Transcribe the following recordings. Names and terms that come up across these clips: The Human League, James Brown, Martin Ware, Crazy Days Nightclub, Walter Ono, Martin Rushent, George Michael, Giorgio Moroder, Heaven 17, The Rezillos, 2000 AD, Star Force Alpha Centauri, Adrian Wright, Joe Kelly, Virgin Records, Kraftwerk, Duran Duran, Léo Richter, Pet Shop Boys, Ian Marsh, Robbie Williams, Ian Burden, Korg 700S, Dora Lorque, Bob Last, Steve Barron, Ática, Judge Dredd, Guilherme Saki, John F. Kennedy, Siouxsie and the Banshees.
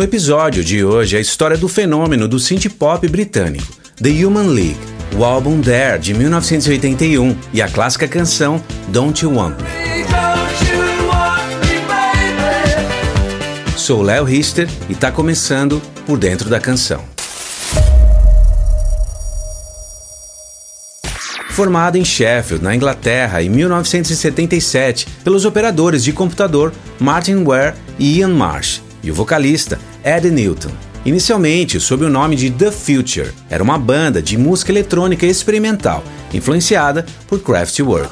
No episódio de hoje, a história do fenômeno do synth-pop britânico, The Human League, o álbum Dare, de 1981, e a clássica canção Don't You Want Me. Sou Léo Richter e está começando Por Dentro da Canção. Formado em Sheffield, na Inglaterra, em 1977, pelos operadores de computador Martin Ware e Ian Marsh, e o vocalista Eddie Newton. Inicialmente sob o nome de The Future, era uma banda de música eletrônica experimental, influenciada por Kraftwerk.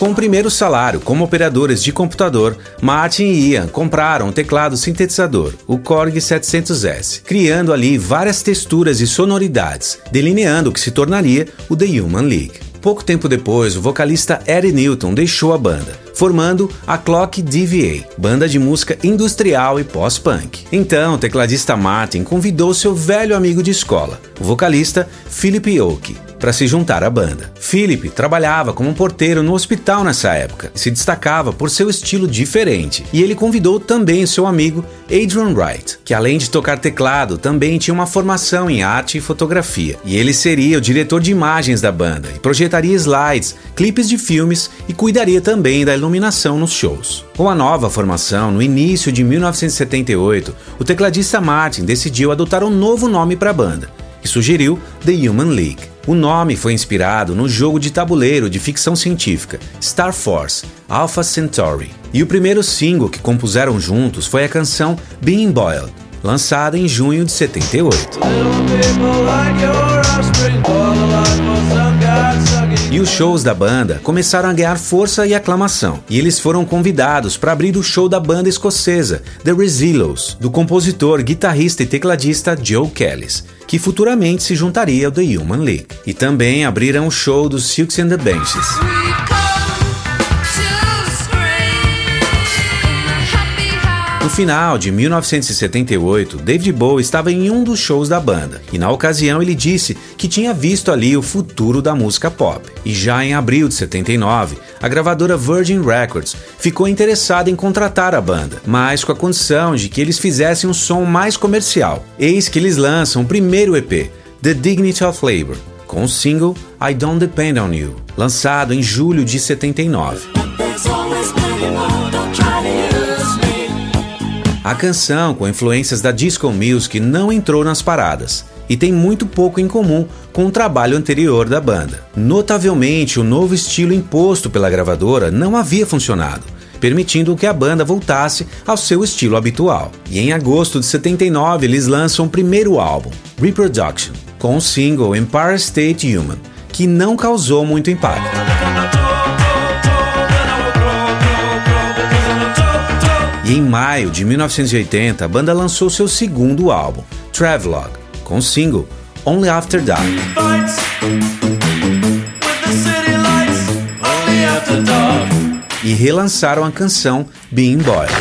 Com o primeiro salário como operadores de computador, Martin e Ian compraram um teclado sintetizador, o Korg 700S, criando ali várias texturas e sonoridades, delineando o que se tornaria o The Human League. Pouco tempo depois, o vocalista Eddie Newton deixou a banda, formando a Clock DVA, banda de música industrial e pós-punk. Então, o tecladista Martin convidou seu velho amigo de escola, o vocalista Philip Oakey, para se juntar à banda. Philip trabalhava como porteiro no hospital nessa época e se destacava por seu estilo diferente. E ele convidou também seu amigo Adrian Wright, que além de tocar teclado, também tinha uma formação em arte e fotografia. E ele seria o diretor de imagens da banda e projetaria slides, clipes de filmes e cuidaria também da iluminação nos shows. Com a nova formação, no início de 1978, o tecladista Martin decidiu adotar um novo nome para a banda e sugeriu The Human League. O nome foi inspirado no jogo de tabuleiro de ficção científica Star Force Alpha Centauri. E o primeiro single que compuseram juntos foi a canção Being Boiled, lançada em junho de 78. E os shows da banda começaram a ganhar força e aclamação, e eles foram convidados para abrir o show da banda escocesa The Rezillos, do compositor, guitarrista e tecladista Joe Kellys, que futuramente se juntaria ao The Human League. E também abriram o show do Siouxsie and the Banshees. No final de 1978, David Bowie estava em um dos shows da banda, e na ocasião ele disse que tinha visto ali o futuro da música pop. E já em abril de 79, a gravadora Virgin Records ficou interessada em contratar a banda, mas com a condição de que eles fizessem um som mais comercial. Eis que eles lançam o primeiro EP, The Dignity of Labour, com o single I Don't Depend On You, lançado em julho de 79. A canção, com influências da disco music, não entrou nas paradas e tem muito pouco em comum com o trabalho anterior da banda. Notavelmente, o novo estilo imposto pela gravadora não havia funcionado, permitindo que a banda voltasse ao seu estilo habitual. E em agosto de 79, eles lançam o primeiro álbum, Reproduction, com o single Empire State Human, que não causou muito impacto. E em maio de 1980, a banda lançou seu segundo álbum, Travelogue, com o single Only After Dark. E relançaram a canção Being Boiled.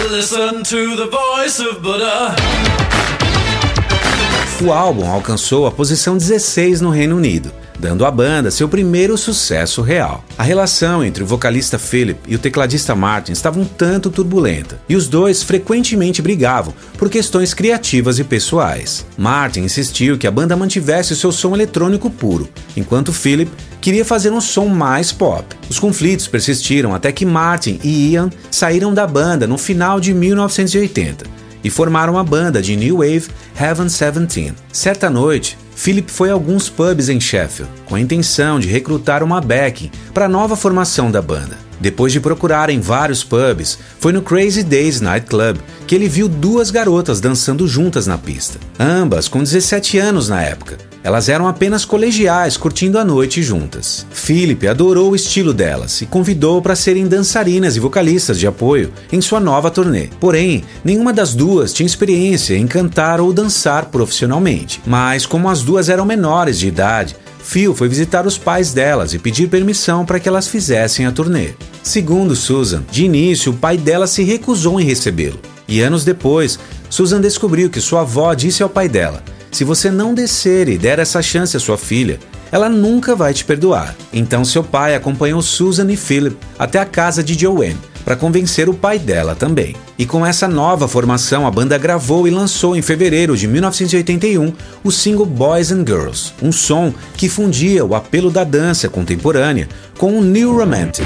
O álbum alcançou a posição 16 no Reino Unido, dando à banda seu primeiro sucesso real. A relação entre o vocalista Philip e o tecladista Martin estava um tanto turbulenta, e os dois frequentemente brigavam por questões criativas e pessoais. Martin insistiu que a banda mantivesse seu som eletrônico puro, enquanto Philip queria fazer um som mais pop. Os conflitos persistiram até que Martin e Ian saíram da banda no final de 1980 e formaram a banda de New Wave Heaven 17. Certa noite, Philip foi a alguns pubs em Sheffield, com a intenção de recrutar uma backing para a nova formação da banda. Depois de procurar em vários pubs, foi no Crazy Days Nightclub que ele viu duas garotas dançando juntas na pista, ambas com 17 anos na época. Elas eram apenas colegiais, curtindo a noite juntas. Philip adorou o estilo delas e convidou para serem dançarinas e vocalistas de apoio em sua nova turnê. Porém, nenhuma das duas tinha experiência em cantar ou dançar profissionalmente. Mas como as duas eram menores de idade, Phil foi visitar os pais delas e pedir permissão para que elas fizessem a turnê. Segundo Susan, de início o pai dela se recusou em recebê-lo. E anos depois, Susan descobriu que sua avó disse ao pai dela: "Se você não descer e der essa chance à sua filha, Ela nunca vai te perdoar. Então seu pai acompanhou Susan e Philip até a casa de Joanne para convencer o pai dela também. E com essa nova formação, a banda gravou e lançou em fevereiro de 1981 o single Boys and Girls, um som que fundia o apelo da dança contemporânea com o New Romantic.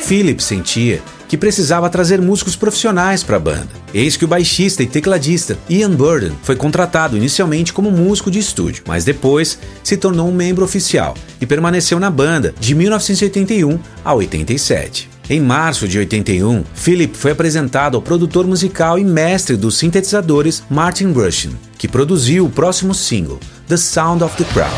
Philip sentia que precisava trazer músicos profissionais para a banda. Eis que o baixista e tecladista Ian Burden foi contratado inicialmente como músico de estúdio, mas depois se tornou um membro oficial e permaneceu na banda de 1981 a 87. Em março de 81, Philip foi apresentado ao produtor musical e mestre dos sintetizadores Martin Rushent, que produziu o próximo single, The Sound of the Crowd.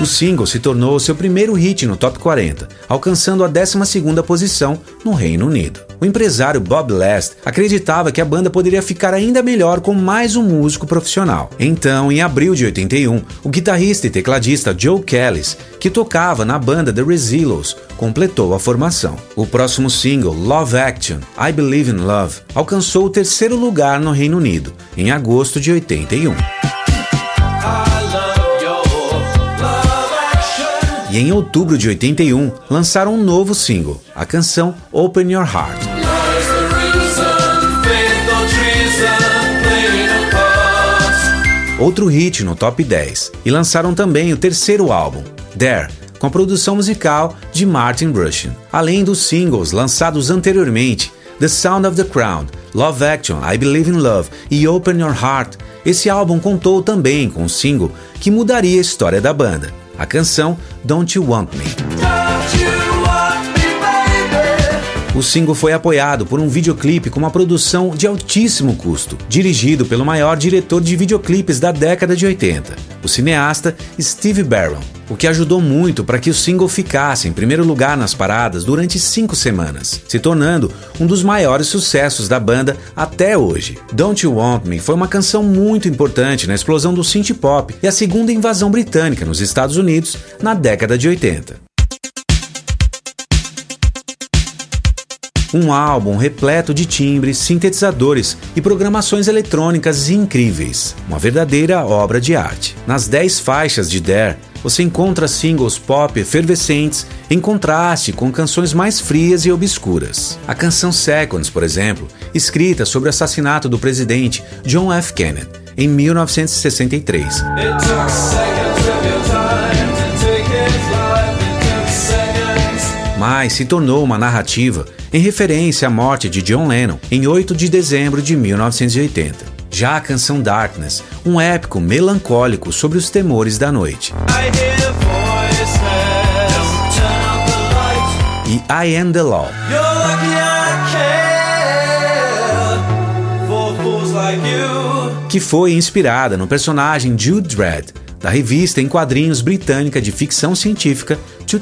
O single se tornou seu primeiro hit no Top 40, alcançando a 12ª posição no Reino Unido. O empresário Bob Last acreditava que a banda poderia ficar ainda melhor com mais um músico profissional. Então, em abril de 81, o guitarrista e tecladista Joe Callis, que tocava na banda The Rezillos, completou a formação. O próximo single, Love Action, I Believe in Love, alcançou o 3º lugar no Reino Unido, em agosto de 81. E em outubro de 81, lançaram um novo single, a canção Open Your Heart. Outro hit no Top 10. E lançaram também o 3º álbum, Dare, com a produção musical de Martin Rushent. Além dos singles lançados anteriormente, The Sound of the Crowd, Love Action, I Believe in Love e Open Your Heart, esse álbum contou também com um single que mudaria a história da banda, a canção Don't You Want Me. O single foi apoiado por um videoclipe com uma produção de altíssimo custo, dirigido pelo maior diretor de videoclipes da década de 80, o cineasta Steve Barron, o que ajudou muito para que o single ficasse em primeiro lugar nas paradas durante 5 semanas, se tornando um dos maiores sucessos da banda até hoje. Don't You Want Me foi uma canção muito importante na explosão do synth pop e a segunda invasão britânica nos Estados Unidos na década de 80. Um álbum repleto de timbres, sintetizadores e programações eletrônicas incríveis. Uma verdadeira obra de arte. Nas 10 faixas de Dare, você encontra singles pop efervescentes em contraste com canções mais frias e obscuras. A canção Seconds, por exemplo, escrita sobre o assassinato do presidente John F. Kennedy em 1963. Mas se tornou uma narrativa em referência à morte de John Lennon em 8 de dezembro de 1980. Já a canção Darkness, um épico melancólico sobre os temores da noite. E I Am The Law. Que foi inspirada no personagem Judge Dredd, da revista em quadrinhos britânica de ficção científica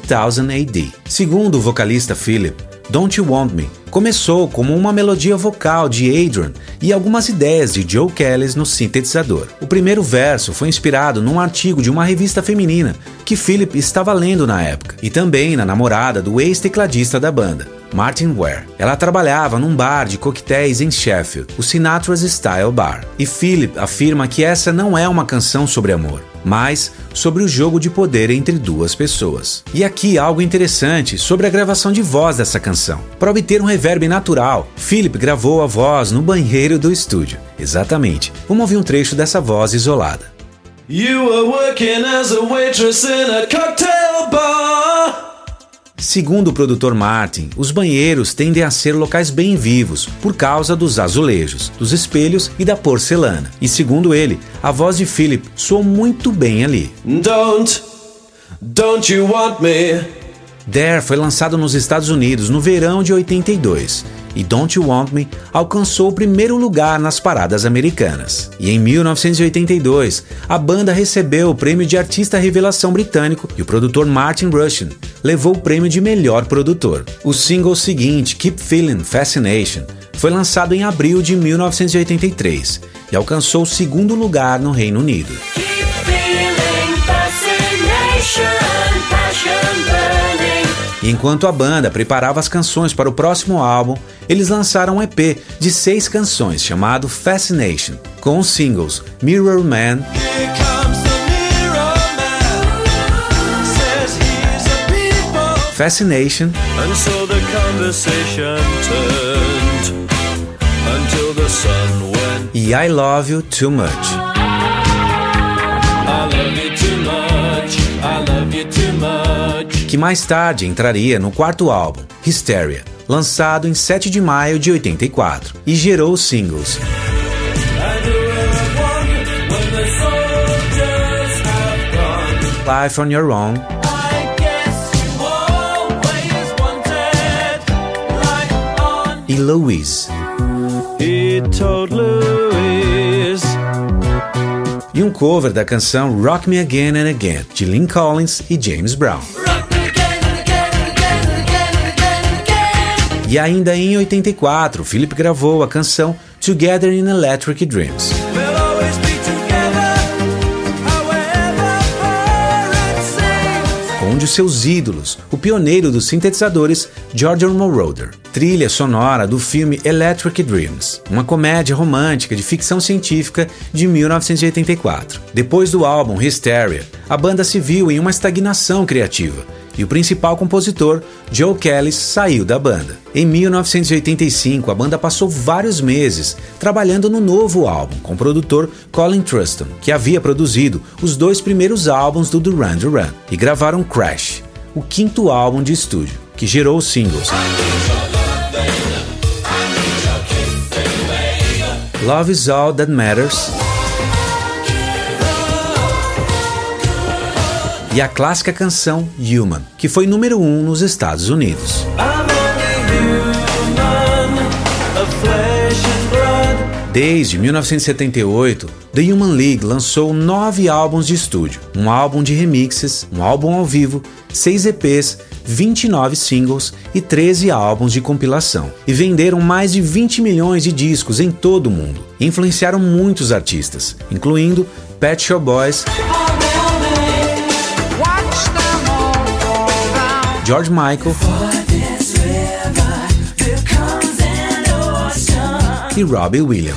2000 AD. Segundo o vocalista Philip, Don't You Want Me começou como uma melodia vocal de Adrian e algumas ideias de Joe Callis no sintetizador. O primeiro verso foi inspirado num artigo de uma revista feminina que Philip estava lendo na época e também na namorada do ex-tecladista da banda, Martin Ware. Ela trabalhava num bar de coquetéis em Sheffield, o Sinatra's Style Bar, e Philip afirma que essa não é uma canção sobre amor, mas sobre o jogo de poder entre duas pessoas. E aqui algo interessante sobre a gravação de voz dessa canção. Para obter um reverb natural, Philip gravou a voz no banheiro do estúdio. Exatamente. Vamos ouvir um trecho dessa voz isolada. You were working as a waitress in a cocktail bar. Segundo o produtor Martin, os banheiros tendem a ser locais bem vivos por causa dos azulejos, dos espelhos e da porcelana. E segundo ele, a voz de Philip soou muito bem ali. Don't you want me? Dare foi lançado nos Estados Unidos no verão de 82 e Don't You Want Me alcançou o primeiro lugar nas paradas americanas. E em 1982, a banda recebeu o prêmio de Artista Revelação Britânico e o produtor Martin Rushent levou o prêmio de Melhor Produtor. O single seguinte, Keep Feeling Fascination, foi lançado em abril de 1983 e alcançou o 2º lugar no Reino Unido. Keep feeling fascination, passion burning. Enquanto a banda preparava as canções para o próximo álbum, eles lançaram um EP de 6 canções chamado Fascination, com os singles Mirror Man, Fascination e I Love You Too Much. Que mais tarde entraria no quarto álbum, Hysteria, lançado em 7 de maio de 84, e gerou os singles Life on Your Own, e Louise. E um cover da canção Rock Me Again and Again, de Lynn Collins e James Brown. E ainda em 84, Philip gravou a canção Together in Electric Dreams. Onde seus ídolos, o pioneiro dos sintetizadores, Giorgio Moroder. Trilha sonora do filme Electric Dreams, uma comédia romântica de ficção científica de 1984. Depois do álbum Hysteria, a banda se viu em uma estagnação criativa e o principal compositor, Joe Kelly, saiu da banda. Em 1985, a banda passou vários meses trabalhando no novo álbum com o produtor Colin Truston, que havia produzido os 2 primeiros álbuns do Duran Duran, e gravaram Crash, o 5º álbum de estúdio, que gerou os singles Love Is All That Matters e a clássica canção Human, que foi número 1 nos Estados Unidos. Desde 1978, The Human League lançou 9 álbuns de estúdio, um álbum de remixes, um álbum ao vivo, 6 EPs, 29 singles e 13 álbuns de compilação, e venderam mais de 20 milhões de discos em todo o mundo. Influenciaram muitos artistas, incluindo Pet Shop Boys, George Michael e Robbie Williams.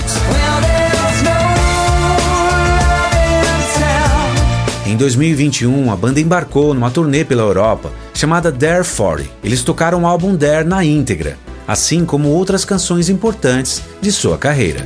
Em 2021, a banda embarcou numa turnê pela Europa chamada Dare Forty. Eles tocaram o álbum Dare na íntegra, assim como outras canções importantes de sua carreira.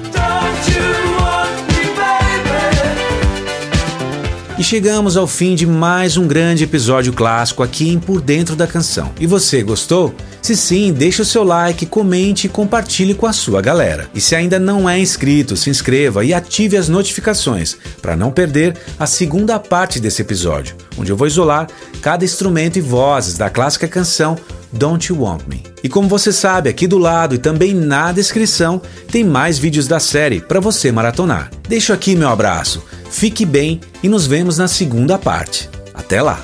E chegamos ao fim de mais um grande episódio clássico aqui em Por Dentro da Canção. E você, gostou? Se sim, deixa o seu like, comente e compartilhe com a sua galera. E se ainda não é inscrito, se inscreva e ative as notificações para não perder a segunda parte desse episódio, onde eu vou isolar cada instrumento e vozes da clássica canção Don't You Want Me. E como você sabe, aqui do lado e também na descrição tem mais vídeos da série para você maratonar. Deixo aqui meu abraço, fique bem e nos vemos na segunda parte. Até lá!